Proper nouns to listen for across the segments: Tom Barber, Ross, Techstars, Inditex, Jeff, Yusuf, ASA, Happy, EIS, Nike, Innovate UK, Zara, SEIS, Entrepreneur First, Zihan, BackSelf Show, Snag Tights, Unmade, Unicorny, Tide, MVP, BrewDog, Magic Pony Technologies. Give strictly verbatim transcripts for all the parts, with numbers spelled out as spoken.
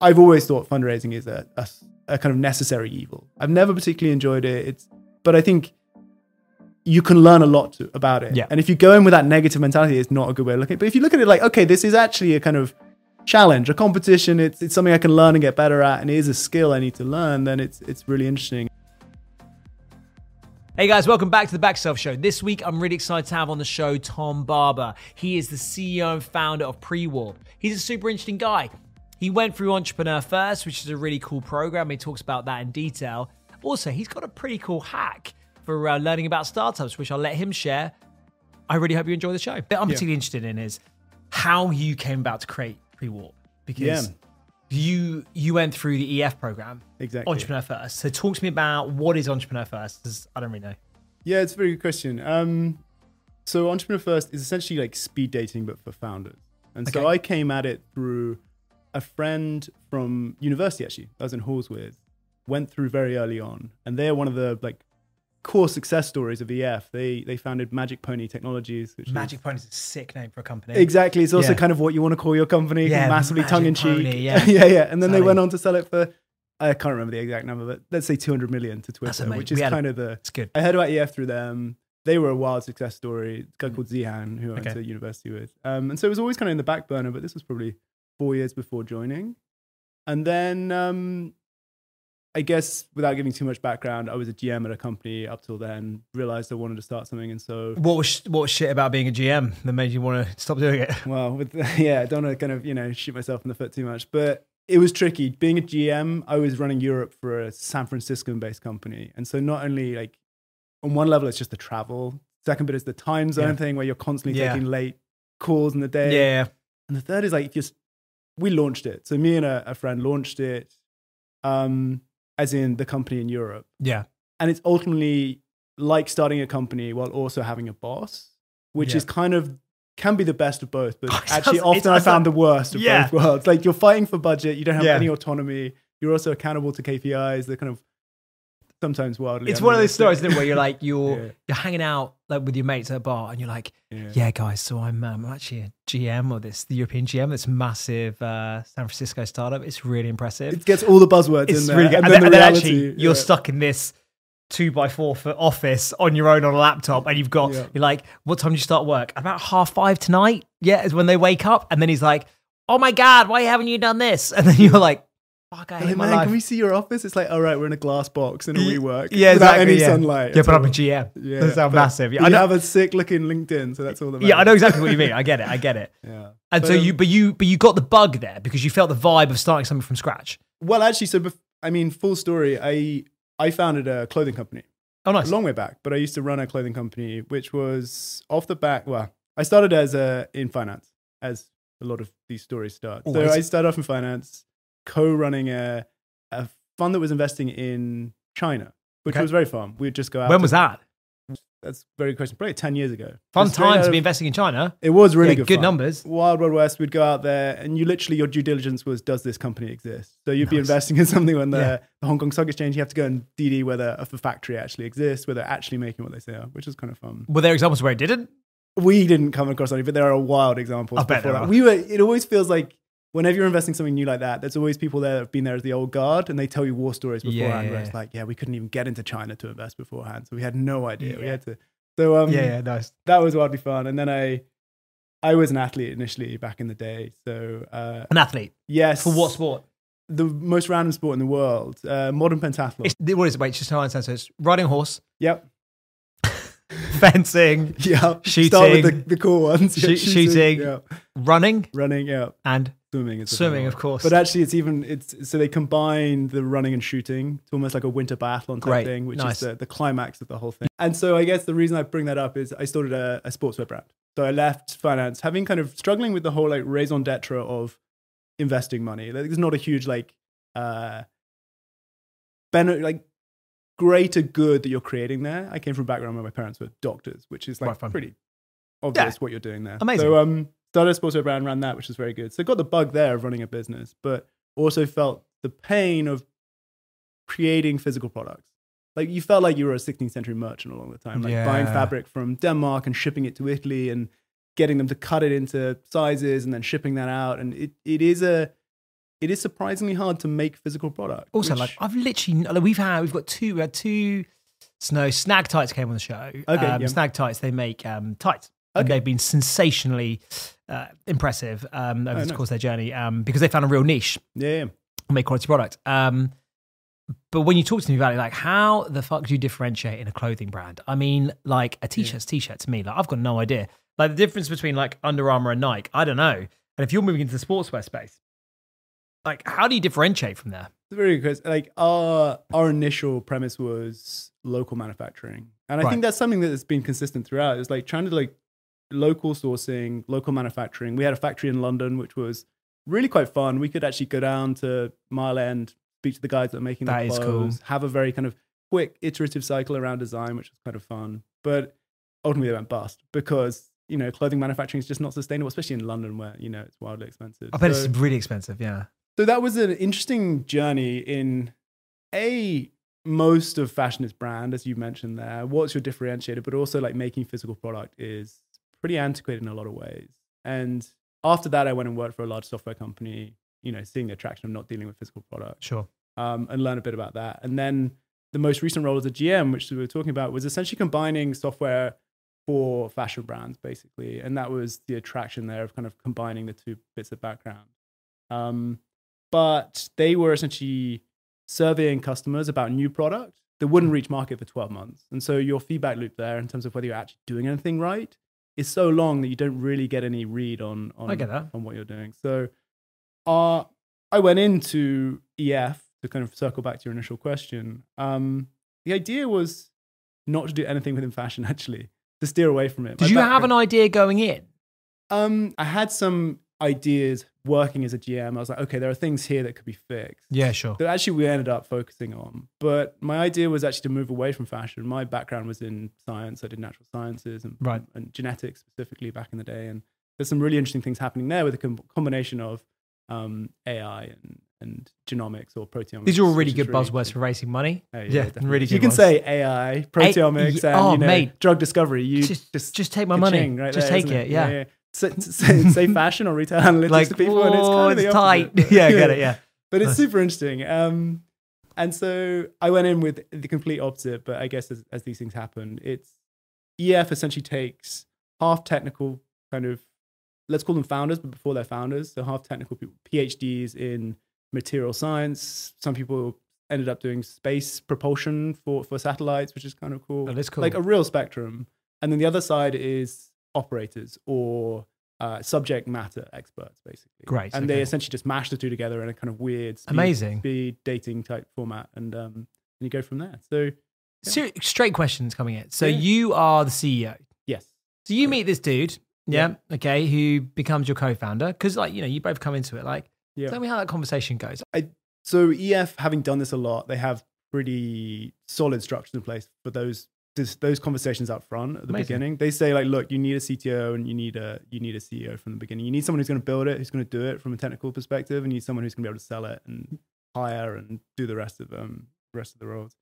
I've always thought fundraising is a, a, a kind of necessary evil. I've never particularly enjoyed it. It's, but I think you can learn a lot to, about it. Yeah. And if you go in with that negative mentality, it's not a good way of looking at it. But if you look at it like, okay, this is actually a kind of challenge, a competition. It's, it's something I can learn and get better at, and it is a skill I need to learn, then it's, it's really interesting. Hey guys, welcome back to the BackSelf Show. This week, I'm really excited to have on the show Tom Barber. He is the C E O and founder of PreWarp. He's a super interesting guy. He went through Entrepreneur First, which is a really cool program. He talks about that in detail. Also, he's got a pretty cool hack for uh, learning about startups, which I'll let him share. I really hope you enjoy the show. What I'm particularly yeah. interested in is how you came about to create PreWarp, because yeah. you you went through the E F program, exactly. Entrepreneur First. So talk to me about what is Entrepreneur First, because I don't really know. Yeah, it's a very good question. Um, so Entrepreneur First is essentially like speed dating, but for founders. And okay. so I came at it through a friend from university, actually, I was in halls with, went through very early on. And they're one of the like core success stories of E F. They they founded Magic Pony Technologies. Which Magic is, Pony is a sick name for a company. Exactly. It's also yeah. kind of what you want to call your company. Yeah, massively tongue in cheek. Yeah. yeah, yeah. And then Sally. They went on to sell it for, I can't remember the exact number, but let's say two hundred million to Twitter, which is had, kind of the, it's good. I heard about E F through them. They were a wild success story. A guy called Zihan, who I okay. went to university with. Um, and so it was always kind of in the back burner, but this was probably four years before joining. And then um, I guess without giving too much background, I was a G M at a company up till then, realized I wanted to start something. And so what was, what was shit about being a G M that made you want to stop doing it? Well, with, yeah, I don't want to kind of, you know, shoot myself in the foot too much, but it was tricky. Being a G M, I was running Europe for a San Francisco based company. And so not only like on one level, it's just the travel. Second bit is the time zone yeah. thing where you're constantly yeah. taking late calls in the day. Yeah. And the third is like, just, we launched it. So me and a, a friend launched it, um, as in the company in Europe. Yeah. And it's ultimately like starting a company while also having a boss, which yeah. is kind of, can be the best of both, but oh, actually sounds, often I found like, the worst of yeah. both worlds. Like you're fighting for budget, you don't have yeah. any autonomy. You're also accountable to K P Is. They're kind of sometimes wildly. It's one of those stories where you're like, you're, yeah. you're hanging out like with your mates at a bar and you're like, yeah, yeah guys, so I'm, um, I'm actually a G M of this, the European G M, this massive uh, San Francisco startup. It's really impressive. It gets all the buzzwords it's in there. Really good. And, and then, then, the and reality, then actually you're yeah. stuck in this two by four foot office on your own on a laptop, and you've got yeah. you're like, what time do you start work? About half five tonight. Yeah, is when they wake up, and then he's like, oh my god, why haven't you done this? And then you're like, fuck, I hate hey, my man, life. Can we see your office? It's like, all right, we're in a glass box in a WeWork yeah, without exactly, any yeah. sunlight. Yeah, but all. I'm a G M. Yeah, that sounds massive. Yeah, I know, have a sick looking LinkedIn, so that's all that matters. Yeah, I know exactly what you mean. I get it. I get it. Yeah, and but, so um, you, but you, but you got the bug there because you felt the vibe of starting something from scratch. Well, actually, so bef- I mean, full story, I. I founded a clothing company. Oh, nice. A long way back, but I used to run a clothing company, which was off the back. Well, I started as a, in finance, as a lot of these stories start. Always. So I started off in finance, co-running a, a fund that was investing in China, which okay. was very fun. We'd just go out. When to, was that? That's a very good question. Probably ten years ago. Fun time to be investing in China. It was really yeah, good. Good fun. Numbers. Wild Wild West. We'd go out there and you literally, your due diligence was, does this company exist? So you'd nice. be investing in something when the, yeah. the Hong Kong Stock Exchange, you have to go and D D whether a factory actually exists, whether they're actually making what they say are, which is kind of fun. Were there examples where it didn't? We didn't come across any, but there are wild examples. I bet there are. We were, it always feels like whenever you're investing something new like that, there's always people there that have been there as the old guard, and they tell you war stories beforehand. Yeah, yeah. Where it's like, yeah, we couldn't even get into China to invest beforehand, so we had no idea. Yeah. We had to. So um, yeah, yeah, nice. That was wildly fun. And then I, I was an athlete initially back in the day. So uh, an athlete, yes. For what sport? The most random sport in the world, uh, modern pentathlon. It's, what is it? Wait, just so I understand. So it's riding a horse. Yep. Fencing, yeah. Shooting, start with the, the cool ones. Yeah, shoot, shooting, shooting yeah. running, running, yeah, and swimming. Is swimming, of course. But actually, it's even it's so they combine the running and shooting. It's almost like a winter biathlon type Great. thing, which nice. is the, the climax of the whole thing. And so, I guess the reason I bring that up is I started a, a sportswear brand. So I left finance, having kind of struggling with the whole like raison d'être of investing money. There's not a huge like uh, benefit, like. greater good that you're creating there. I came from a background where my parents were doctors, which is like pretty obvious yeah. what you're doing there. Amazing. So um, started a sportswear brand, ran that, which was very good. So got the bug there of running a business, but also felt the pain of creating physical products. Like you felt like you were a sixteenth century merchant all the time, like yeah. buying fabric from Denmark and shipping it to Italy and getting them to cut it into sizes and then shipping that out. And it it is a it is surprisingly hard to make physical product. Also, which... like I've literally, like we've had, we've got two, we had two, no, Snag Tights came on the show. Okay, um, yeah. Snag Tights, they make um, tights. Okay. And they've been sensationally uh, impressive um, over oh, the no. course of their journey um, because they found a real niche. Yeah. And make quality product. Um, but when you talk to me about it, like how the fuck do you differentiate in a clothing brand? I mean, like a t-shirt's yeah. t-shirt to me, like I've got no idea. Like the difference between like Under Armour and Nike, I don't know. And if you're moving into the sportswear space, like, how do you differentiate from there? It's very good. Like our, our initial premise was local manufacturing. And I right. think that's something that has been consistent throughout. It's like trying to like local sourcing, local manufacturing. We had a factory in London, which was really quite fun. We could actually go down to Mile End, speak to the guys that are making that the clothes, is cool. have a very kind of quick iterative cycle around design, which was kind of fun. But ultimately they went bust because, you know, clothing manufacturing is just not sustainable, especially in London where, you know, it's wildly expensive. I bet so, it's really expensive, yeah. So that was an interesting journey in, A, most of fashion is brand, as you mentioned there. What's your differentiator? But also like making physical product is pretty antiquated in a lot of ways. And after that, I went and worked for a large software company, you know, seeing the attraction of not dealing with physical product. Sure. Um, and learn a bit about that. And then the most recent role as a G M, which we were talking about, was essentially combining software for fashion brands, basically. And that was the attraction there of kind of combining the two bits of background. Um, But they were essentially surveying customers about new product that wouldn't reach market for twelve months. And so your feedback loop there in terms of whether you're actually doing anything right is so long that you don't really get any read on, on, I get that. on what you're doing. So uh, I went into E F to kind of circle back to your initial question. Um, the idea was not to do anything within fashion, actually, to steer away from it. Did My you background. have an idea going in? Um, I had some ideas working as a G M. I was like, okay, there are things here that could be fixed. Yeah, sure. That actually we ended up focusing on. But my idea was actually to move away from fashion. My background was in science. I did natural sciences and, right. and genetics specifically back in the day. And there's some really interesting things happening there with a com combination of um, A I and, and genomics or proteomics. These are all really good buzzwords really for raising money. Oh, yeah, yeah really good You can ones. say A I, proteomics, a and oh, you know, mate. drug discovery. You just, just, just take my money. Right just there, take it, it. Yeah. yeah, yeah. Say, say fashion or retail analytics like, to people, and it's kind of it's tight. But, yeah, I get it. Yeah, but it's super interesting. Um, and so I went in with the complete opposite. But I guess as, as these things happen, it's E F essentially takes half technical kind of let's call them founders, but before they're founders, so half technical people, PhDs in material science. Some people ended up doing space propulsion for for satellites, which is kind of cool. That is cool. Like a real spectrum. And then the other side is operators or uh, subject matter experts, basically. Great. And okay. they essentially just mash the two together in a kind of weird speed, Amazing. speed dating type format. And, um, and you go from there. So, yeah. Ser straight questions coming in. So yeah. you are the C E O. Yes. So you Correct. meet this dude, yeah, yeah, okay, who becomes your co-founder. Because, like, you know, you both come into it. Like, yeah. tell me how that conversation goes. I, so E F, having done this a lot, they have pretty solid structures in place for those those conversations up front at the Amazing. beginning. They say like, look, you need a C T O and you need a you need a C E O from the beginning. You need someone who's going to build it, who's going to do it from a technical perspective, and you need someone who's going to be able to sell it and hire and do the rest of um rest of the roles.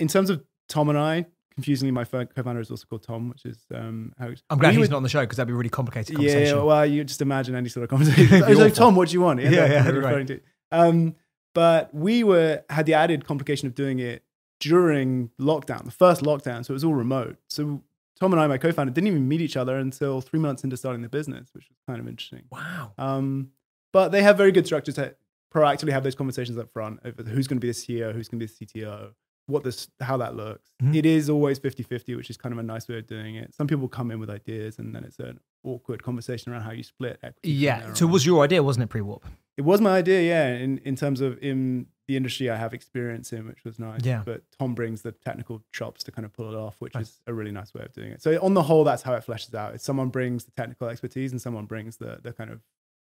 In terms of Tom and I, confusingly, my co-founder is also called Tom, which is um. How I'm glad he's would, not on the show because that'd be a really complicated conversation. Yeah, well, you just imagine any sort of conversation. It's like, Tom, what do you want? Yeah, yeah, yeah right. referring to. Um, but we were had the added complication of doing it during lockdown, the first lockdown, so it was all remote. So Tom and I, my co-founder, didn't even meet each other until three months into starting the business, which was kind of interesting. Wow. Um, but they have very good structures to proactively have those conversations up front over who's going to be the C E O, who's going to be the C T O, what this, how that looks. Mm-hmm. It is always fifty fifty, which is kind of a nice way of doing it. Some people come in with ideas and then it's an awkward conversation around how you split equity. Yeah, so it was your idea, wasn't it, PreWarp? It was my idea, yeah, in, in terms of... in. the industry I have experience in, which was nice. Yeah. But Tom brings the technical chops to kind of pull it off, which nice. is a really nice way of doing it. So on the whole, that's how it fleshes out. It's someone brings the technical expertise and someone brings the, the kind of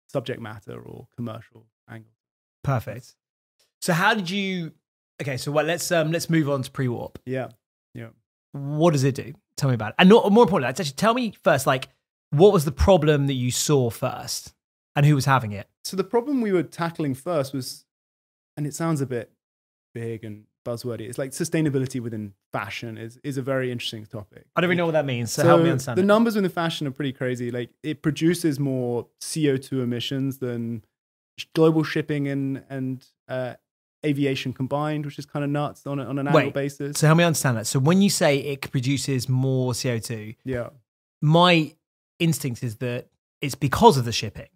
subject matter or commercial angle. Perfect. So how did you, okay, so well, let's, um, let's move on to PreWarp. Yeah. Yeah. What does it do? Tell me about it. And not, more importantly, actually tell me first, like, what was the problem that you saw first and who was having it? So the problem we were tackling first was, and it sounds a bit big and buzzwordy, it's like sustainability within fashion is, is a very interesting topic. I don't even know what that means, so, so help me understand. The it. numbers within fashion are pretty crazy. Like it produces more C O two emissions than global shipping and and uh, aviation combined, which is kind of nuts on, a, on an annual Wait, basis. So help me understand that. So when you say it produces more C O two, yeah, my instinct is that it's because of the shipping.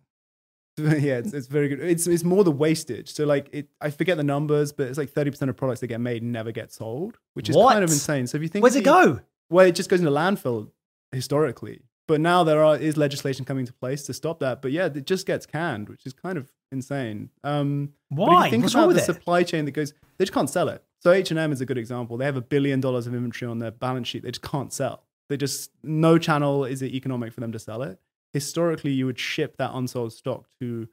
Yeah, it's, it's very good. It's it's more the wastage. So like, it, I forget the numbers, but it's like thirty percent of products that get made never get sold, which is what? kind of insane. So if you think, where's it go? Well, it just goes into landfill historically. But now there are is legislation coming into place to stop that. But yeah, it just gets canned, which is kind of insane. Um, Why? If you think What's about wrong with the it? supply chain that goes, they just can't sell it. So H and M is a good example. They have a billion dollars of inventory on their balance sheet. They just can't sell. They just, no channel is it economic for them to sell it. Historically, you would ship that unsold stock to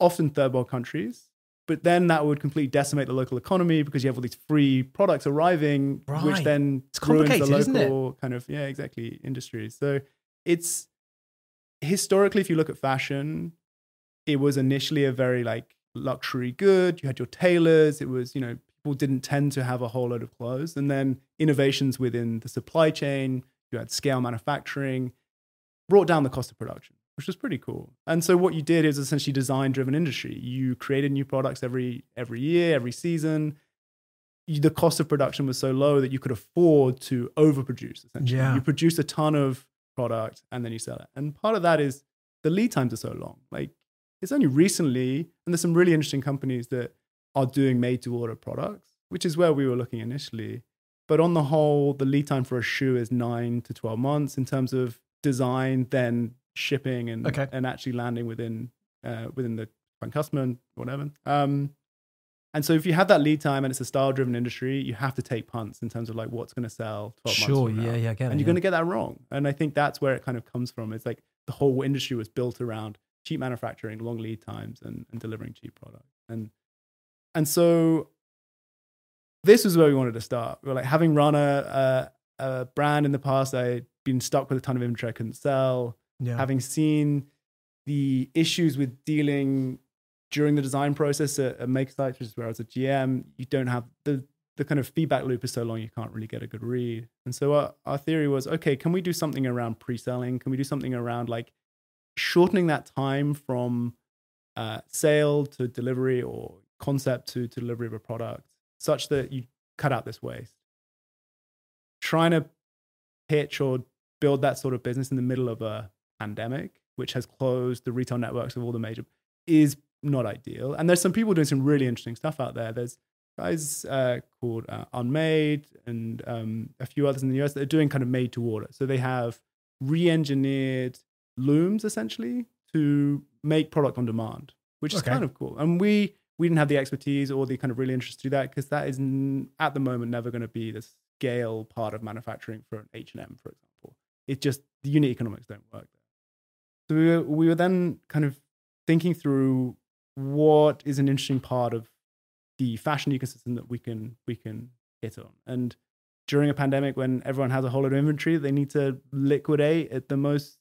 often third world countries, but then that would completely decimate the local economy because you have all these free products arriving, right. which then it's ruins the local kind of, yeah, exactly, industry. So it's historically, if you look at fashion, it was initially a very like luxury good. You had your tailors. It was, you know, people didn't tend to have a whole load of clothes. And then innovations within the supply chain, you had scale manufacturing, brought down the cost of production, which was pretty cool. And so what you did is essentially design-driven industry. You created new products every every year, every season. You, the cost of production was so low that you could afford to overproduce, essentially. Yeah. You produce a ton of product and then you sell it. And part of that is the lead times are so long. Like, it's only recently, and there's some really interesting companies that are doing made-to-order products, which is where we were looking initially. But on the whole, the lead time for a shoe is nine to twelve months in terms of design, then shipping, and okay. and actually landing within uh, within the customer and whatever. Um, and so if you have that lead time and it's a style-driven industry, you have to take punts in terms of like what's going to sell twelve sure, months from yeah, now. Yeah, I get it. And you're yeah. going to get that wrong. And I think that's where it kind of comes from. It's like the whole industry was built around cheap manufacturing, long lead times, and, and delivering cheap product. And and so this is where we wanted to start. We're like, having run a, a, a brand in the past, I been stuck with a ton of inventory I couldn't sell, yeah. having seen the issues with dealing during the design process at, at Make Sites, which is where I was a G M, you don't have the, the kind of feedback loop is so long, you can't really get a good read. And so our, our theory was, okay, can we do something around pre-selling? Can we do something around like shortening that time from uh, sale to delivery or concept to, to delivery of a product such that you cut out this waste? Trying to pitch or build that sort of business in the middle of a pandemic, which has closed the retail networks of all the major, is not ideal. And there's some people doing some really interesting stuff out there. There's guys uh, called uh, Unmade and um, a few others in the U S that are doing kind of made to order. So they have re-engineered looms essentially to make product on demand, which okay. is kind of cool. And we we didn't have the expertise or the kind of really interest to do that because that is n- at the moment never going to be this scale part of manufacturing for an H and M, for example. It just, the unit economics don't work there. So we were, we were then kind of thinking through what is an interesting part of the fashion ecosystem that we can we can hit on. And during a pandemic when everyone has a whole lot of inventory, they need to liquidate at the most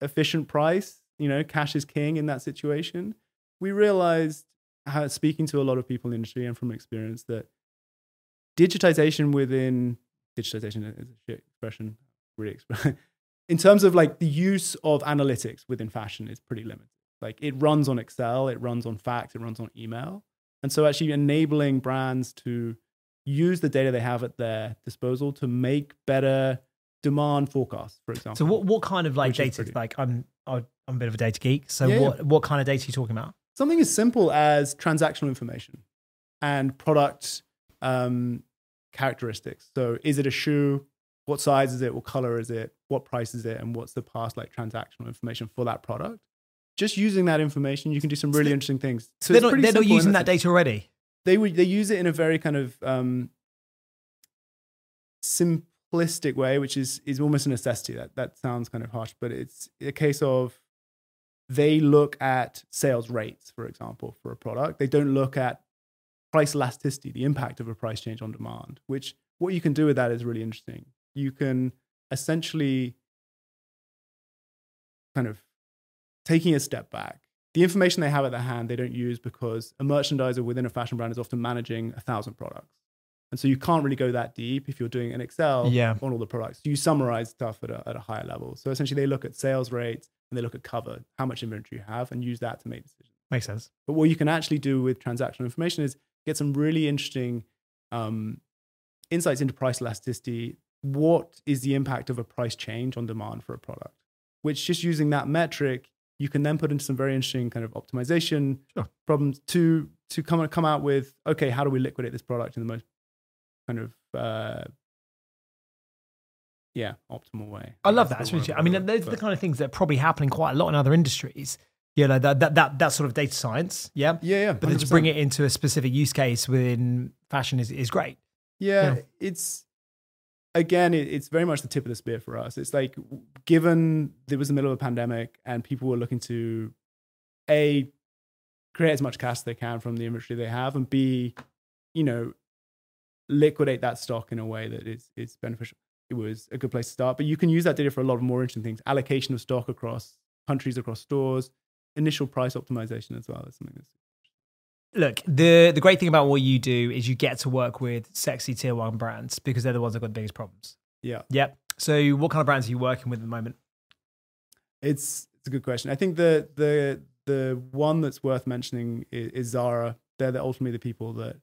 efficient price. You know, cash is king in that situation. We realized, how, speaking to a lot of people in the industry and from experience, that digitization within, digitization is a shit expression, in terms of like the use of analytics within fashion is pretty limited. Like it runs on Excel, it runs on fax, it runs on email. And so actually enabling brands to use the data they have at their disposal to make better demand forecasts, for example. So what, what kind of like data? Pretty... Like I'm I'm a bit of a data geek. So yeah, what, yeah. what kind of data are you talking about? Something as simple as transactional information and product um, characteristics. So is it a shoe? What size is it? What color is it? What price is it? And what's the past like transactional information for that product? Just using that information, you can do some really so interesting things. So they're not, they're not using that data already. They would they use it in a very kind of um, simplistic way, which is is almost a necessity. That that sounds kind of harsh, but it's a case of they look at sales rates, for example, for a product. They don't look at price elasticity, the impact of a price change on demand. Which what you can do with that is really interesting. You can essentially kind of taking a step back. The information they have at their hand, they don't use because a merchandiser within a fashion brand is often managing a thousand products. And so you can't really go that deep if you're doing an Excel yeah. on all the products. You summarize stuff at a, at a higher level. So essentially they look at sales rates and they look at cover, how much inventory you have, and use that to make decisions. Makes sense. But what you can actually do with transactional information is get some really interesting um, insights into price elasticity. What is the impact of a price change on demand for a product? Which, just using that metric, you can then put into some very interesting kind of optimization sure. problems to to come come out with, okay, how do we liquidate this product in the most kind of uh, yeah optimal way? I, I love that. That's really, I mean, those are the kind of things that are probably happening quite a lot in other industries. You know, that that that, that sort of data science. Yeah, yeah, yeah. But then to bring it into a specific use case within fashion is is great. Yeah, yeah. it's. Again, it's very much the tip of the spear for us. It's like, given there was the middle of a pandemic and people were looking to A, create as much cash as they can from the inventory they have, and B, you know, liquidate that stock in a way that is, is beneficial. It was a good place to start, but you can use that data for a lot of more interesting things. Allocation of stock across countries, across stores, initial price optimization as well. That's something that's... Look, the, the great thing about what you do is you get to work with sexy tier one brands because they're the ones that got the biggest problems. Yeah. Yep. So what kind of brands are you working with at the moment? It's, it's a good question. I think the, the, the one that's worth mentioning is, is Zara. They're the, ultimately the people that...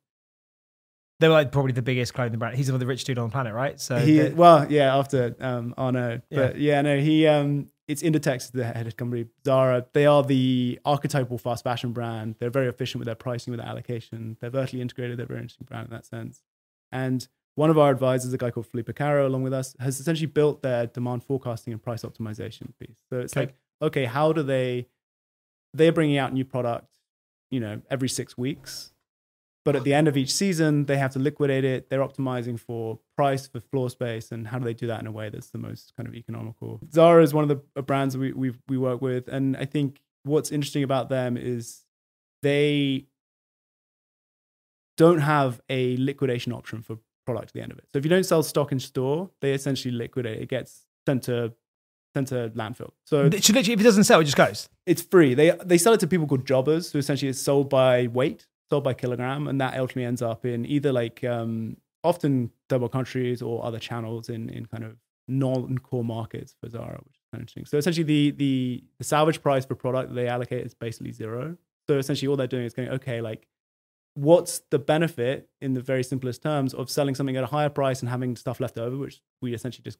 They were like probably the biggest clothing brand. He's another rich dude on the planet, right? So he, Well, yeah, after um, Arno. But yeah, yeah no, he... Um, It's Inditex, the head of company. Zara, they are the archetypal fast fashion brand. They're very efficient with their pricing, with their allocation. They're vertically integrated. They're a very interesting brand in that sense. And one of our advisors, a guy called Philippe Caro, along with us, has essentially built their demand forecasting and price optimization piece. So it's okay. like, okay, how do they, they're bringing out new product, you know, every six weeks. But at the end of each season, they have to liquidate it. They're optimizing for price, for floor space, and how do they do that in a way that's the most kind of economical? Zara is one of the brands we we we work with, and I think what's interesting about them is they don't have a liquidation option for product at the end of it. So if you don't sell stock in store, they essentially liquidate. It gets sent to sent to landfill. So if it doesn't sell, it just goes. It's free. They they sell it to people called jobbers, who essentially is sold by weight. sold by kilogram, and that ultimately ends up in either like um, often third world countries or other channels in in kind of non-core markets for Zara, which is kind of interesting. So essentially the, the the salvage price for product that they allocate is basically zero. So essentially all they're doing is going, okay, like what's the benefit in the very simplest terms of selling something at a higher price and having stuff left over, which we essentially just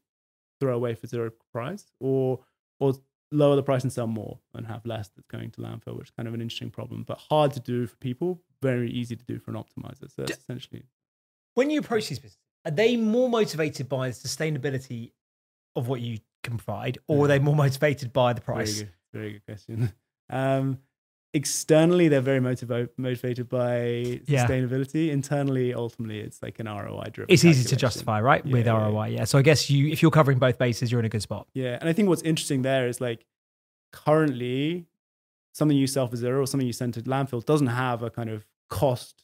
throw away for zero price, or or lower the price and sell more and have less that's going to landfill, which is kind of an interesting problem, but hard to do for people, very easy to do for an optimizer. So that's do, essentially. When you approach these businesses, are they more motivated by the sustainability of what you can provide, or yeah. are they more motivated by the price? Very good, very good question. Um, externally, they're very motiv- motivated by yeah. sustainability. Internally, ultimately, it's like an R O I-driven. It's easy to justify, right? Yeah, with R O I, yeah. So I guess you, if you're covering both bases, you're in a good spot. Yeah, and I think what's interesting there is like currently, something you sell for zero or something you send to landfill doesn't have a kind of cost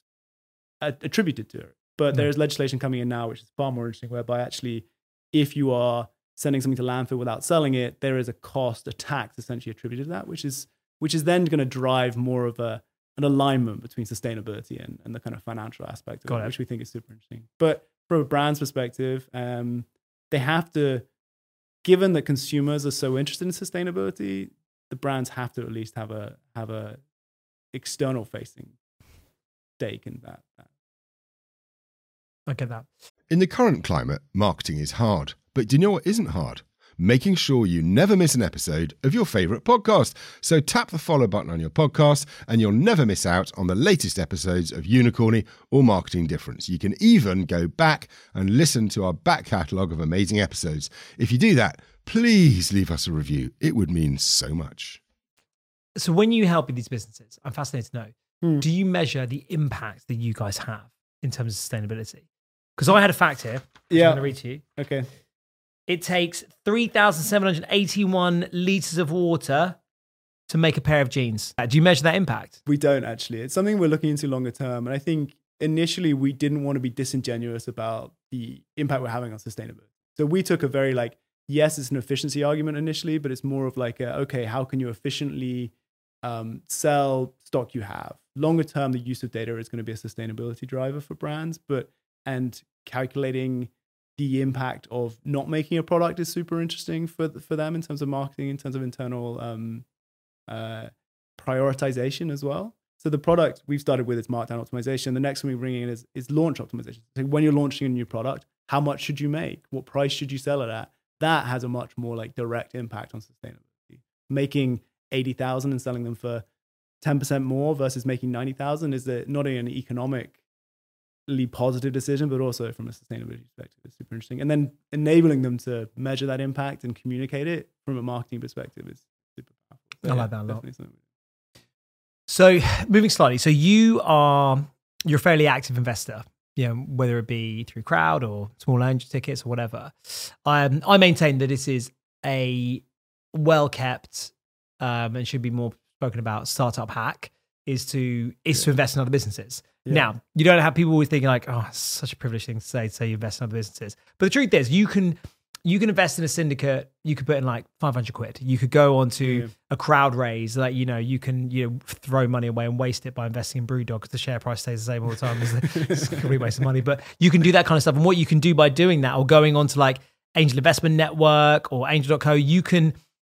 attributed to it. But mm. there is legislation coming in now, which is far more interesting, whereby actually, if you are sending something to landfill without selling it, there is a cost, a tax essentially attributed to that, which is which is then going to drive more of a an alignment between sustainability and, and the kind of financial aspect of Got it, it, which we think is super interesting. But from a brand's perspective, um, they have to, given that consumers are so interested in sustainability, the brands have to at least have a have a external facing stake in that. I get that. In the current climate, marketing is hard. But do you know what isn't hard? Making sure you never miss an episode of your favourite podcast. So tap the follow button on your podcast and you'll never miss out on the latest episodes of Unicorny or Marketing Difference. You can even go back and listen to our back catalogue of amazing episodes. If you do that, please leave us a review. It would mean so much. So when you help with these businesses, I'm fascinated to know, mm. do you measure the impact that you guys have in terms of sustainability? Because I had a fact here, yeah. I'm going to read to you. Okay. It takes three thousand seven hundred eighty-one litres of water to make a pair of jeans. Do you measure that impact? We don't actually. It's something we're looking into longer term. And I think initially we didn't want to be disingenuous about the impact we're having on sustainability. So we took a very like, yes, it's an efficiency argument initially, but it's more of like, a, okay, how can you efficiently um, sell stock you have? Longer term, the use of data is going to be a sustainability driver for brands, but and calculating the impact of not making a product is super interesting for for them in terms of marketing, in terms of internal um, uh, prioritization as well. So the product we've started with is markdown optimization. The next one we bring in is, is launch optimization. So when you're launching a new product, how much should you make? What price should you sell it at? That has a much more like direct impact on sustainability. Making eighty thousand and selling them for ten percent more versus making ninety thousand is a, not only an economically positive decision, but also from a sustainability perspective, it's super interesting. And then enabling them to measure that impact and communicate it from a marketing perspective is super powerful. So, I like yeah, that a lot. So moving slightly, so you are, you're a fairly active investor, you know, whether it be through crowd or small angel tickets or whatever. Um, I maintain that this is a well-kept um, and should be more spoken about startup hack is to is yeah. to invest in other businesses. Yeah. Now, you don't have people always thinking like, oh, it's such a privileged thing to say, to say you invest in other businesses. But the truth is you can you can invest in a syndicate, you could put in like five hundred quid. You could go on to yeah. a crowd raise, like, you know, you can you know, throw money away and waste it by investing in BrewDog because the share price stays the same all the time. It's a complete waste of money, but you can do that kind of stuff. And what you can do by doing that or going on to like Angel Investment Network or angel dot co, you can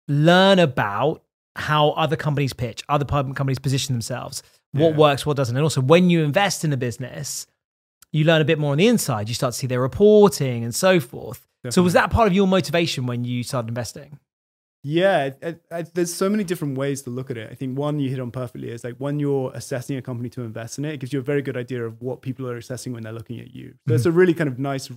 learn about how other companies pitch, other companies position themselves, what yeah. works, what doesn't. And also when you invest in a business, you learn a bit more on the inside. You start to see their reporting and so forth. Definitely. So was that part of your motivation when you started investing? Yeah, I, I, there's so many different ways to look at it. I think one you hit on perfectly is like when you're assessing a company to invest in it, it gives you a very good idea of what people are assessing when they're looking at you. So mm-hmm. it's a really kind of nice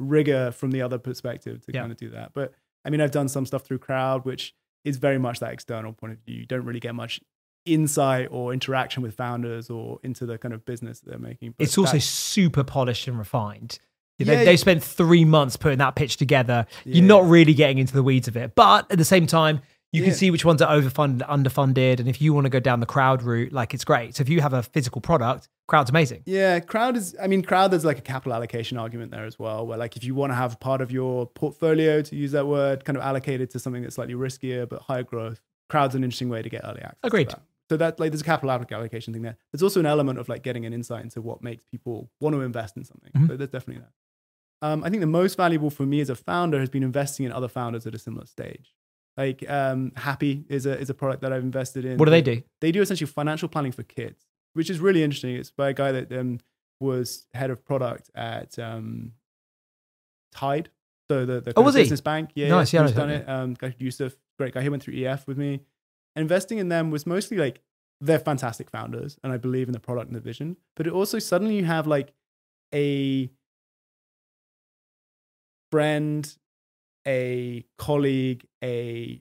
rigor from the other perspective to yeah. kind of do that. But I mean, I've done some stuff through crowd, which is very much that external point of view. You don't really get much insight or interaction with founders or into the kind of business that they're making. But it's also super polished and refined. Yeah, they, they spent three months putting that pitch together. Yeah. You're not really getting into the weeds of it. But at the same time, you yeah. can see which ones are overfunded, underfunded. And if you want to go down the crowd route, like it's great. So if you have a physical product, crowd's amazing. Yeah, crowd is, I mean, crowd, there's like a capital allocation argument there as well, where like if you want to have part of your portfolio, to use that word, kind of allocated to something that's slightly riskier, but higher growth, crowd's an interesting way to get early access. Agreed. That. So that like there's a capital allocation thing there. There's also an element of like getting an insight into what makes people want to invest in something. Mm-hmm. So there's definitely that. Um, I think the most valuable for me as a founder has been investing in other founders at a similar stage. Like um, Happy is a, is a product that I've invested in. What do they do? They do essentially financial planning for kids, which is really interesting. It's by a guy that um, was head of product at um, Tide. So the, the oh, was business he? bank. Yeah, nice, yeah, he's done it. Um, guy Yusuf, great guy. He went through E F with me. And investing in them was mostly like, they're fantastic founders and I believe in the product and the vision. But it also suddenly you have like a friend, a colleague, a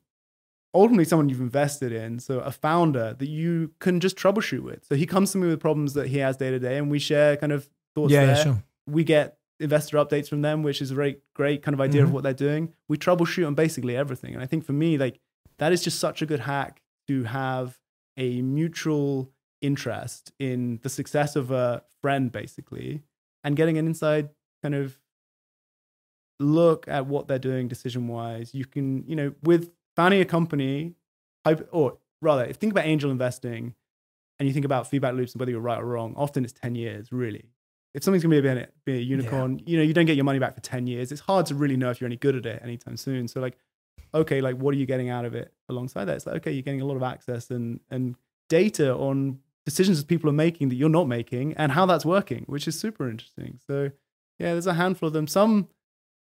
ultimately someone you've invested in, so a founder that you can just troubleshoot with. So he comes to me with problems that he has day to day and we share kind of thoughts yeah, there. Yeah, sure. We get investor updates from them, which is a very great kind of idea mm-hmm. of what they're doing. We troubleshoot on basically everything. And I think for me, like that is just such a good hack to have a mutual interest in the success of a friend basically and getting an inside kind of look at what they're doing decision wise. You can, you know, with founding a company, or rather, if you think about angel investing and you think about feedback loops and whether you're right or wrong, often it's ten years really. If something's gonna be a, be a unicorn, yeah. you know, you don't get your money back for ten years. It's hard to really know if you're any good at it anytime soon. So like, okay, like what are you getting out of it alongside that? It's like, okay, you're getting a lot of access and, and data on decisions that people are making that you're not making and how that's working, which is super interesting. So yeah, there's a handful of them. Some,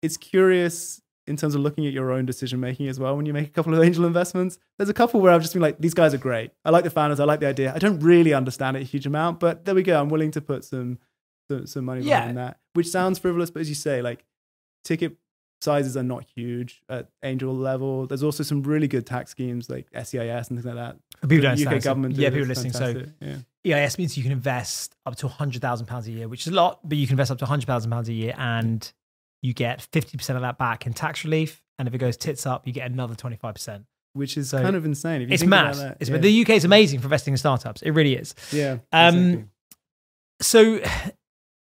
it's curious in terms of looking at your own decision-making as well. When you make a couple of angel investments, there's a couple where I've just been like, these guys are great. I like the founders. I like the idea. I don't really understand it a huge amount, but there we go. I'm willing to put some, some, some money yeah. behind that, which sounds frivolous, but as you say, like ticket sizes are not huge at angel level. There's also some really good tax schemes like S E I S and things like that. People don't U K government. Yeah, people listening. So yeah. E I S means you can invest up to one hundred thousand pounds a year, which is a lot, but you can invest up to one hundred thousand pounds a year and you get fifty percent of that back in tax relief. And if it goes tits up, you get another twenty-five percent. Which is so kind of insane. If you it's mad. That, it's yeah. The U K is amazing for investing in startups. It really is. Yeah. Um. Exactly. So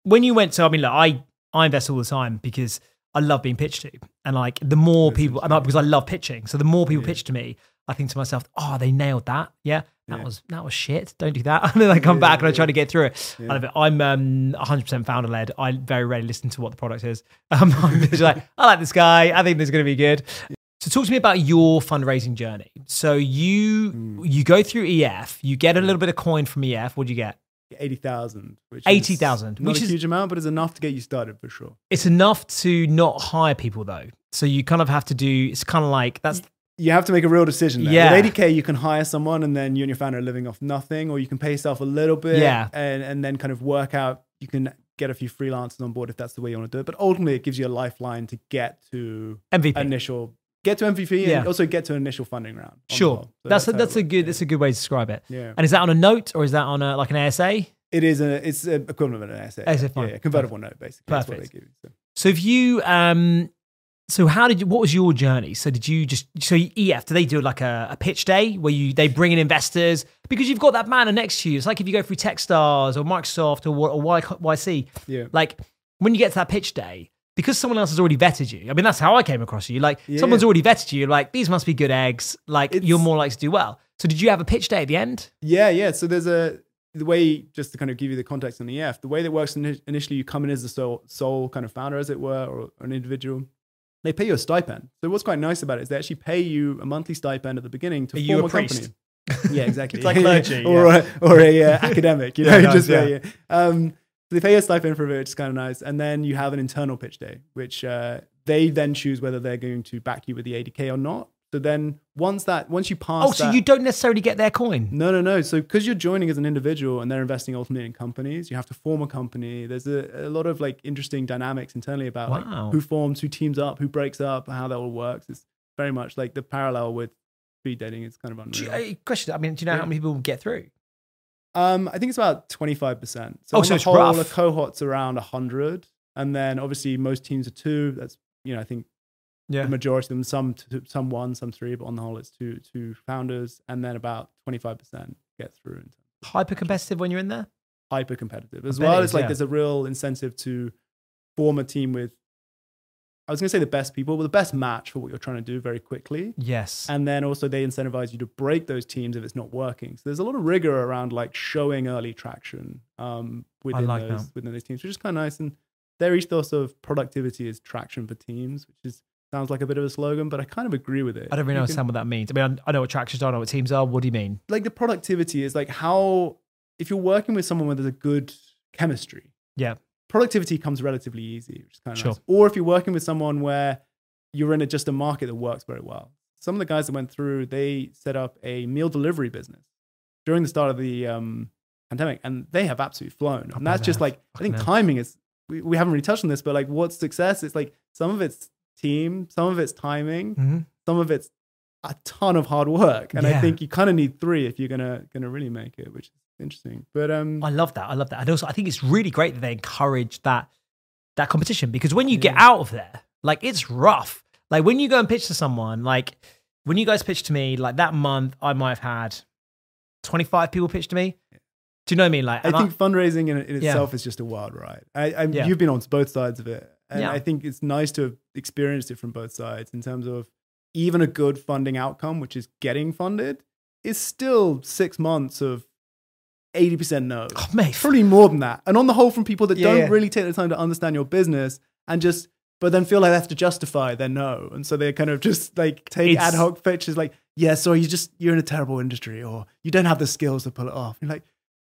when you went to, I mean, look, I, I invest all the time because I love being pitched to. And like the more That's people, and I, because I love pitching. So the more people yeah. pitch to me, I think to myself, oh, they nailed that. Yeah. That yeah. was, that was shit. Don't do that. And then I come yeah, back and I try yeah. to get through it. Yeah. I love it. I'm um, one hundred percent founder led. I very rarely listen to what the product is. Um, I'm just like, I like this guy. I think this is going to be good. Yeah. So So talk to me about your fundraising journey. So you mm. you go through E F, you get a little bit of coin from E F. What'd you get? eighty thousand. eighty thousand. Not which a is, huge amount, but it's enough to get you started for sure. It's enough to not hire people though. So you kind of have to do, it's kind of like, that's... You have to make a real decision there. Yeah. With eighty K, you can hire someone and then you and your family are living off nothing, or you can pay yourself a little bit yeah. and, and then kind of work out, you can get a few freelancers on board if that's the way you want to do it. But ultimately it gives you a lifeline to get to M V P. Initial... Get to M V P yeah. and also get to an initial funding round. Sure. So that's that's, a, that's a good yeah. that's a good way to describe it. Yeah. And is that on a note or is that on a, like an A S A? It is a it's a equivalent of an A S A. A S A yeah, yeah, convertible Perfect. Note basically. Perfect. That's what they give you, so. So if you um so how did you, what was your journey? So did you just so E F, do they do like a, a pitch day where you they bring in investors because you've got that man next to you. It's like if you go through Techstars or Microsoft or, or Y C. Yeah. Like when you get to that pitch day, because someone else has already vetted you. I mean, that's how I came across you. Like yeah. someone's already vetted you. Like these must be good eggs. Like it's, you're more likely to do well. So did you have a pitch day at the end? Yeah, yeah. So there's a, the way, just to kind of give you the context on the E F, the way that works initially, you come in as the sole, sole kind of founder, as it were, or, or an individual. They pay you a stipend. So what's quite nice about it is they actually pay you a monthly stipend at the beginning to Are form you a, a company. Yeah, exactly. It's like clergy. or, yeah. or a, or a uh, academic, you know, yeah, nice, just yeah. yeah. Um, So they pay a stipend for it, which is kind of nice. And then you have an internal pitch day, which uh, they then choose whether they're going to back you with the eighty K or not. So then once that, once you pass Oh, so that, you don't necessarily get their coin? No, no, no. So because you're joining as an individual and they're investing ultimately in companies, you have to form a company. There's a, a lot of like interesting dynamics internally about wow. like, who forms, who teams up, who breaks up, how that all works. It's very much like the parallel with speed dating. It's kind of unreal. You, uh, question, I mean, do you know yeah. how many people get through? Um, I think it's about twenty-five percent. So oh, on so the whole, rough. The cohort's around one hundred. And then obviously most teams are two. That's, you know, I think yeah. the majority of them, some two, some one, some three, but on the whole it's two two founders. And then about twenty-five percent get through. Hyper-competitive when you're in there? Hyper-competitive. As well as like yeah. there's a real incentive to form a team with, I was going to say the best people, but the best match for what you're trying to do very quickly. Yes. And then also they incentivize you to break those teams if it's not working. So there's a lot of rigor around like showing early traction um, within, like those, within those teams, which is kind of nice. And their ethos of productivity is traction for teams, which is sounds like a bit of a slogan, but I kind of agree with it. I don't really you know can, what that means. I mean, I know what tractions are, I know what teams are. What do you mean? Like the productivity is like how, if you're working with someone where there's a good chemistry. Yeah. Productivity comes relatively easy, which is kind of sure. nice. Or if you're working with someone where you're in a, just a market that works very well. Some of the guys that went through, they set up a meal delivery business during the start of the um, pandemic, and they have absolutely flown. And that's just like, I think timing is, we, we haven't really touched on this, but like what's success? It's like some of it's team, some of it's timing, mm-hmm. some of it's a ton of hard work. And yeah. I think you kind of need three if you're gonna gonna really make it, which is interesting. But um I love that. I love that. And also I think it's really great that they encourage that that competition, because when you yeah. get out of there, like it's rough. Like when you go and pitch to someone, like when you guys pitched to me, like that month I might have had twenty-five people pitch to me. Yeah. Do you know what I mean? Like I think I, fundraising in, in itself yeah. is just a wild ride. I, I yeah. you've been on both sides of it. And yeah. I think it's nice to have experienced it from both sides in terms of even a good funding outcome, which is getting funded, is still six months of eighty percent no. Oh, mate. Probably more than that. And on the whole from people that yeah, don't yeah. really take the time to understand your business and just, but then feel like they have to justify their no. And so they kind of just like take it's, ad hoc pitches like, yeah, sorry, you just, you're in a terrible industry or you don't have the skills to pull it off. You're like,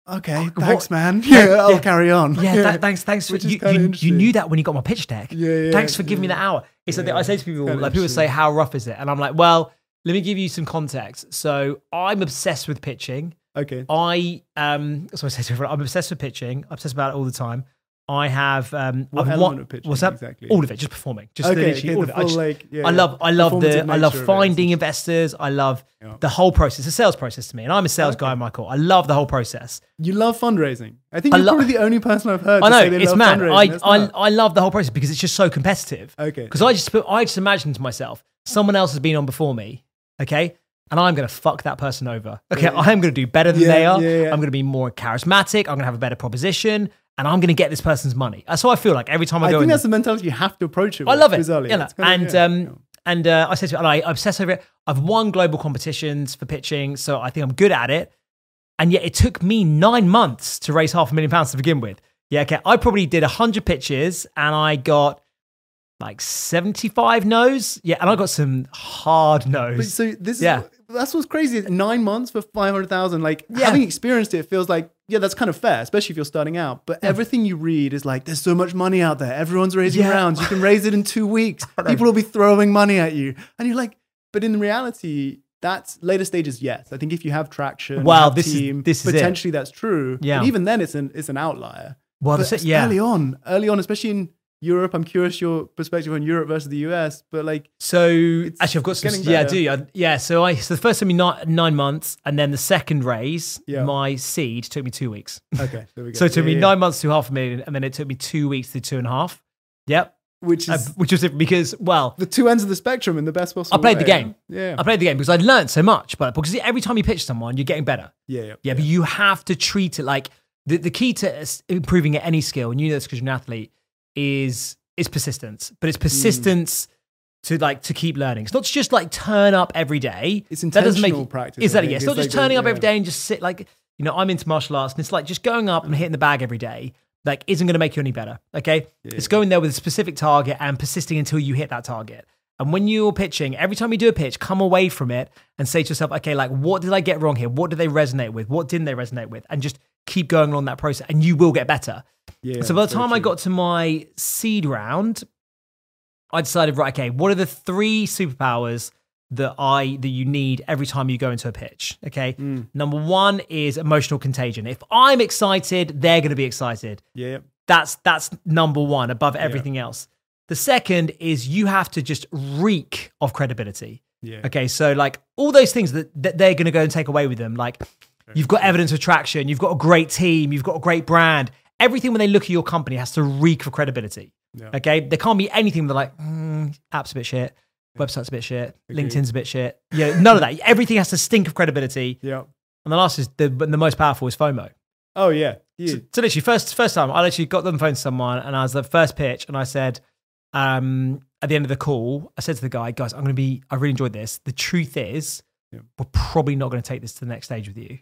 okay, oh, thanks, what? Man. Yeah, yeah, I'll yeah. carry on. Yeah, yeah. Th thanks, thanks. For, you, you, you knew that when you got my pitch deck. Yeah, yeah, thanks for yeah. giving me that hour. It's yeah, like I say to people, like people say, how rough is it? And I'm like, well, let me give you some context. So I'm obsessed with pitching. Okay. I um, that's what I say to everyone. I'm obsessed with pitching. I'm obsessed about it all the time. I have um, what I've element won, of pitching? What's that? Exactly. All of it, just performing. Just okay, okay, all of it. I, just, like, yeah, I love, I love the, I love finding investors. I love yeah. the whole process, the sales process to me. And I'm a sales okay. guy, Michael. I love the whole process. You love fundraising. I think I you're probably the only person I've heard. I know to say they it's love mad. I, I, mad. I love the whole process because it's just so competitive. Okay. Because I just, I just imagine to myself, someone else has been on before me. Okay. And I'm going to fuck that person over. Okay. Yeah. I'm going to do better than yeah, they are. Yeah, yeah. I'm going to be more charismatic. I'm going to have a better proposition. And I'm going to get this person's money. That's how I feel like every time I, I go. I think in, that's the mentality you have to approach it. I love it. Bizarrely. Yeah, like, and of, yeah. um, and uh, I say to, and I obsess over it. I've won global competitions for pitching, so I think I'm good at it. And yet, it took me nine months to raise half a million pounds to begin with. Yeah, okay. I probably did a hundred pitches, and I got like seventy-five no's. Yeah, and I got some hard no's. But so this yeah. is, that's what's crazy. Nine months for five hundred thousand. Like yeah. having experienced it, it feels like, yeah, that's kind of fair, especially if you're starting out. But yeah. everything you read is like, there's so much money out there. Everyone's raising yeah. rounds. You can raise it in two weeks. People will be throwing money at you. And you're like, but in reality, that's later stages. Yes, I think if you have traction, wow, have this team, is this is potentially it. That's true. Yeah, but even then, it's an it's an outlier. Well, but that's it, yeah. early on, early on, especially in Europe. I'm curious your perspective on Europe versus the U S. But like, so actually, I've got some. Yeah, I do I, yeah? So I so the first time we nine, nine months, and then the second raise, yeah. my seed took me two weeks. Okay, there we go. So it took yeah, me yeah. nine months to half a million, and then it took me two weeks to two and a half. Yep. Which is uh, which is different because, well, the two ends of the spectrum in the best possible way. I played way. the game. Yeah, I played the game because I'd learned so much. But because every time you pitch someone, you're getting better. Yeah, yeah. yeah, yeah. But you have to treat it like the the key to improving at any skill, and you know this because you're an athlete, is is persistence. But it's persistence mm. to like to keep learning. It's not just like turn up every day. It's intentional that doesn't make, practice. Is that it? Yeah. It's, it's not like just turning a, up yeah. every day and just sit like you know. I'm into martial arts, and it's like just going up and hitting the bag every day. Like isn't going to make you any better, okay? Yeah. It's going there with a specific target and persisting until you hit that target. And when you're pitching, every time you do a pitch, come away from it and say to yourself, okay, like what did I get wrong here? What did they resonate with? What didn't they resonate with? And just keep going along that process and you will get better. Yeah, so by the time I got to my seed round, I decided, right, okay, what are the three superpowers that I that you need every time you go into a pitch, okay? Mm. Number one is emotional contagion. If I'm excited, they're going to be excited. Yeah. That's that's number one above everything yeah. else. The second is you have to just reek of credibility. Yeah. Okay, so like all those things that, that they're going to go and take away with them, like you've got evidence of traction, you've got a great team, you've got a great brand. Everything when they look at your company has to reek of credibility. Yeah. Okay? There can't be anything they're like, mm, app's a bit shit. Website's a bit shit. Okay. LinkedIn's a bit shit. Yeah, none of that. Everything has to stink of credibility. Yeah. And the last is the the most powerful is FOMO. Oh yeah. yeah. So, so literally, first first time I literally got on the phone to someone, and I was the first pitch, and I said, um, at the end of the call, I said to the guy, guys, I'm gonna be. I really enjoyed this. The truth is, yeah. we're probably not gonna take this to the next stage with you,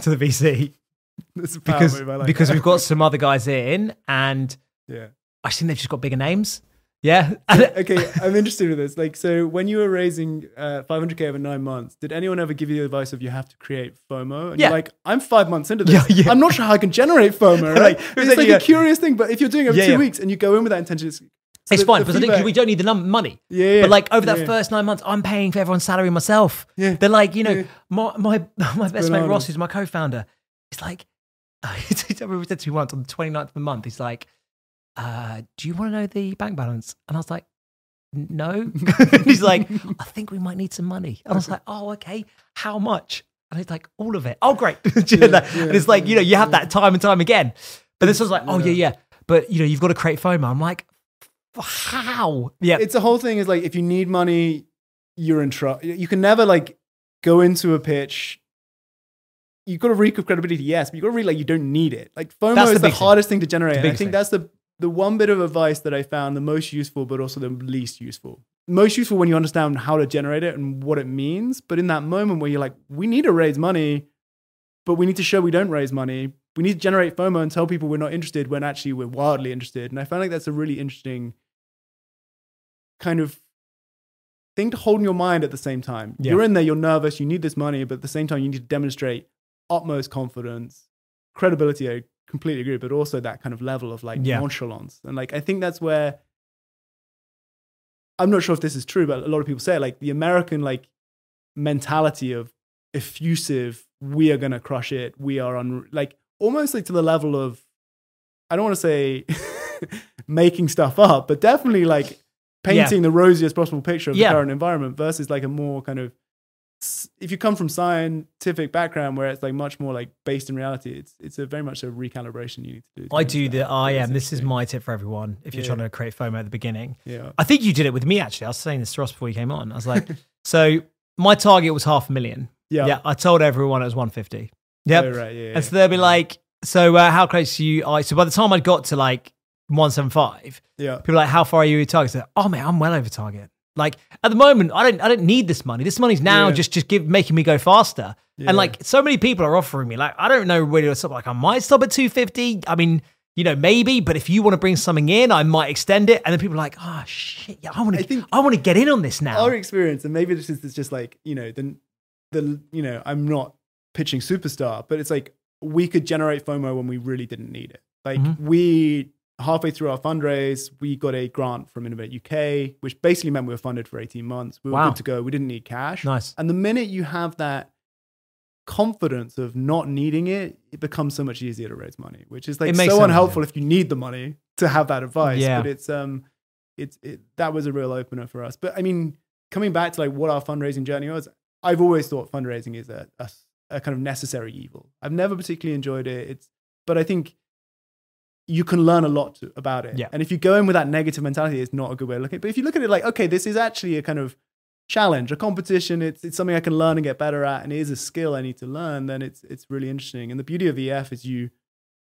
to the V C, That's a power because move. I like because that. We've got some other guys in, and yeah, I think they've just got bigger names. Yeah. Okay, I'm interested with this. Like, so when you were raising uh, five hundred K over nine months, did anyone ever give you the advice of you have to create FOMO? And yeah. you're like, I'm five months into this. Yeah, yeah. I'm not sure how I can generate FOMO, right? Like, it's like, like a go, curious thing, but if you're doing it over yeah, two yeah. weeks and you go in with that intention, it's... So it's the, fine, the because we don't need the num money. Yeah, yeah. But like over that yeah, yeah. first nine months, I'm paying for everyone's salary myself. Yeah. They're like, you know, yeah. my, my, my best mate Ross, who's my co-founder, it's like, it's I remember said to me once on the twenty-ninth of the month, he's like, Uh, do you want to know the bank balance? And I was like, no. He's like, I think we might need some money. And I was like, oh, okay. How much? And he's like, all of it. Oh, great. you know, yeah, yeah, and it's like, you know, you have yeah. that time and time again. But this was like, oh yeah, yeah. But you know, you've got to create FOMO. I'm like, how? Yeah. It's the whole thing is like, if you need money, you're in trouble. You can never like go into a pitch. You've got to reek of credibility, yes, but you've got to read like you don't need it. Like FOMO that's is the, the hardest thing to generate. And I think thing. that's the The one bit of advice that I found the most useful, but also the least useful. Most useful when you understand how to generate it and what it means. But in that moment where you're like, we need to raise money, but we need to show we don't raise money. We need to generate FOMO and tell people we're not interested when actually we're wildly interested. And I found like that's a really interesting kind of thing to hold in your mind at the same time. Yeah. You're in there, you're nervous, you need this money, but at the same time, you need to demonstrate utmost confidence, credibility, completely agree, but also that kind of level of like yeah. nonchalance. And like, I think that's where, I'm not sure if this is true, but a lot of people say it, like the American like mentality of effusive, we are going to crush it. We are on like almost like to the level of, I don't want to say making stuff up, but definitely like painting yeah. the rosiest possible picture of yeah. the current environment versus like a more kind of, if you come from scientific background where it's like much more like based in reality, it's it's a very much a recalibration you need to do. I do the I am. This is my tip for everyone. If you're yeah. trying to create FOMO at the beginning, yeah, I think you did it with me actually. I was saying this to Ross before you came on. I was like, so my target was half a million. Yeah, yeah. I told everyone it was one fifty. Yep. Oh, right, yeah, and so they'll be like, so uh, how close are you? I so by the time I got to like one seventy-five, yeah, people are like, how far are you at target? Like, oh man, I'm well over target. Like at the moment, I don't, I don't need this money. This money's now yeah. just, just give, making me go faster. Yeah. And like so many people are offering me, like I don't know whether it's like I might stop at two fifty. I mean, you know, maybe, but if you want to bring something in, I might extend it. And then people are like, oh shit, yeah, I want to, I, I want to get in on this now. Our experience, and maybe this is just like, you know, the, the, you know, I'm not pitching superstar, but it's like, we could generate FOMO when we really didn't need it. Like mm-hmm. we, halfway through our fundraise, we got a grant from Innovate U K, which basically meant we were funded for eighteen months. We were wow. good to go. We didn't need cash. Nice. And the minute you have that confidence of not needing it, it becomes so much easier to raise money, which is like so sense, unhelpful yeah. if you need the money to have that advice. Yeah. But it's, um, it's, it, that was a real opener for us. But I mean, coming back to like what our fundraising journey was, I've always thought fundraising is a, a, a kind of necessary evil. I've never particularly enjoyed it. It's, but I think, you can learn a lot to, about it. Yeah. And if you go in with that negative mentality, it's not a good way to look at it. But if you look at it like, okay, this is actually a kind of challenge, a competition, it's it's something I can learn and get better at, and it is a skill I need to learn, then it's it's really interesting. And the beauty of E F is you,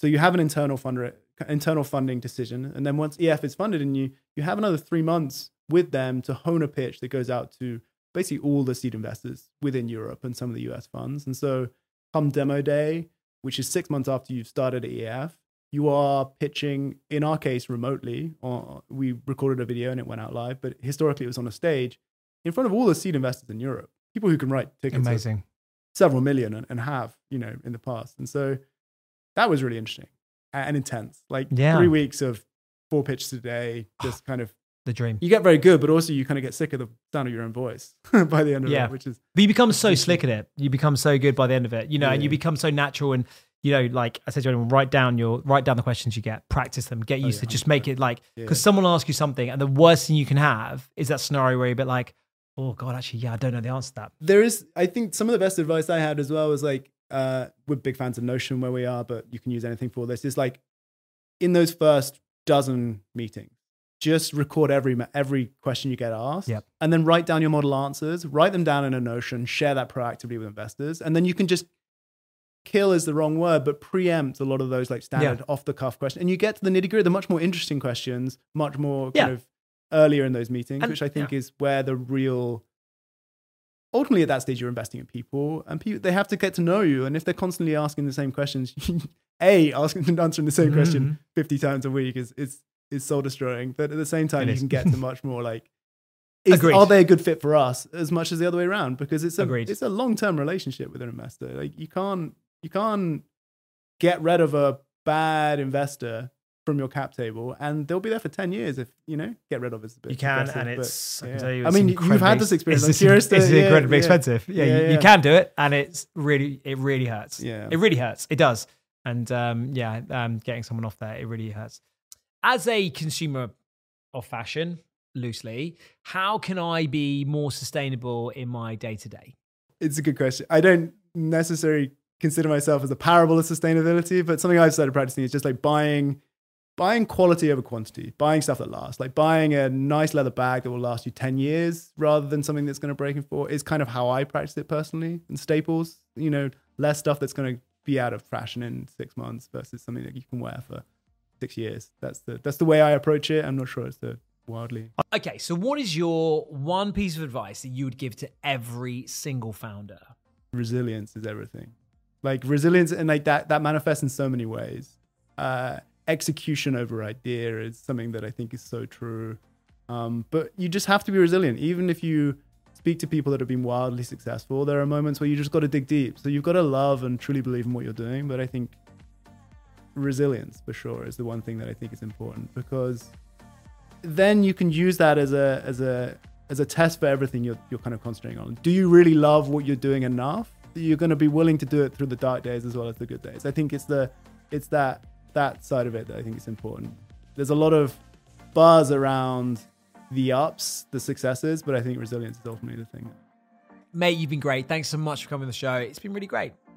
so you have an internal fund, internal funding decision, and then once E F is funded and you, you have another three months with them to hone a pitch that goes out to basically all the seed investors within Europe and some of the U S funds. And so come demo day, which is six months after you've started at E F, you are pitching, in our case, remotely. Or we recorded a video and it went out live, but historically it was on a stage in front of all the seed investors in Europe, people who can write tickets Amazing. several million and, and have, you know, in the past. And so that was really interesting and intense. Like yeah. three weeks of four pitches a day, just kind of the dream. You get very good, but also you kind of get sick of the sound of your own voice by the end of yeah. it, which is... But you become so slick at it. You become so good by the end of it, you know, yeah. and you become so natural and... You know, like I said to anyone, write down your write down the questions you get, practice them, get used oh, yeah, to just make it like, because yeah. someone will ask you something and the worst thing you can have is that scenario where you're a bit like, oh God, actually, yeah, I don't know the answer to that. There is, I think some of the best advice I had as well was like, uh, we're big fans of Notion where we are, but you can use anything for this. It's like in those first dozen meetings, just record every every question you get asked yep. and then write down your model answers, write them down in a Notion, share that proactively with investors. And then you can just kill is the wrong word, but preempt a lot of those like standard yeah. off the cuff questions. And you get to the nitty gritty, the much more interesting questions, much more kind yeah. of earlier in those meetings, and, which I think yeah. is where the real, ultimately at that stage, you're investing in people and people, they have to get to know you. And if they're constantly asking the same questions, A, asking and answering the same mm-hmm. question fifty times a week is, is, is soul destroying. But at the same time, it you is. can get to much more like, Is, are they a good fit for us as much as the other way around? Because it's a Agreed. it's a long-term relationship with an investor. Like you can't you can't get rid of a bad investor from your cap table, and they'll be there for ten years. If you know, get rid of is a bit you can, and it's. But, yeah. I, tell you, it's I mean, you've had this experience. It's, I'm it's, it's yeah, incredibly yeah. expensive. Yeah, yeah, you, yeah, you can do it, and it's really it really hurts. Yeah, it really hurts. It does, and um, yeah, um, getting someone off there, it really hurts. As a consumer of fashion, loosely, how can I be more sustainable in my day-to-day? It's a good question. I don't necessarily consider myself as a parable of sustainability, but something I've started practicing is just like buying buying quality over quantity, buying stuff that lasts, like buying a nice leather bag that will last you ten years rather than something that's going to break in four is kind of how I practice it personally. And staples, you know, less stuff that's going to be out of fashion in six months versus something that you can wear for six years. That's the, that's the way I approach it. I'm not sure it's the wildly. Okay, so what is your one piece of advice that you would give to every single founder? Resilience is everything. Like resilience, and like that that manifests in so many ways. Uh, execution over idea is something that I think is so true. Um, but you just have to be resilient. Even if you speak to people that have been wildly successful, there are moments where you just got to dig deep. So you've got to love and truly believe in what you're doing. But I think resilience for sure is the one thing that I think is important, because then you can use that as a as a as a test for everything you're you're kind of concentrating on. Do you really love what you're doing enough that you're going to be willing to do it through the dark days as well as the good days? I think it's the it's that that side of it that I think is important. There's a lot of buzz around the ups, the successes, but I think resilience is ultimately the thing. Mate, you've been great. Thanks so much for coming on the show. It's been really great.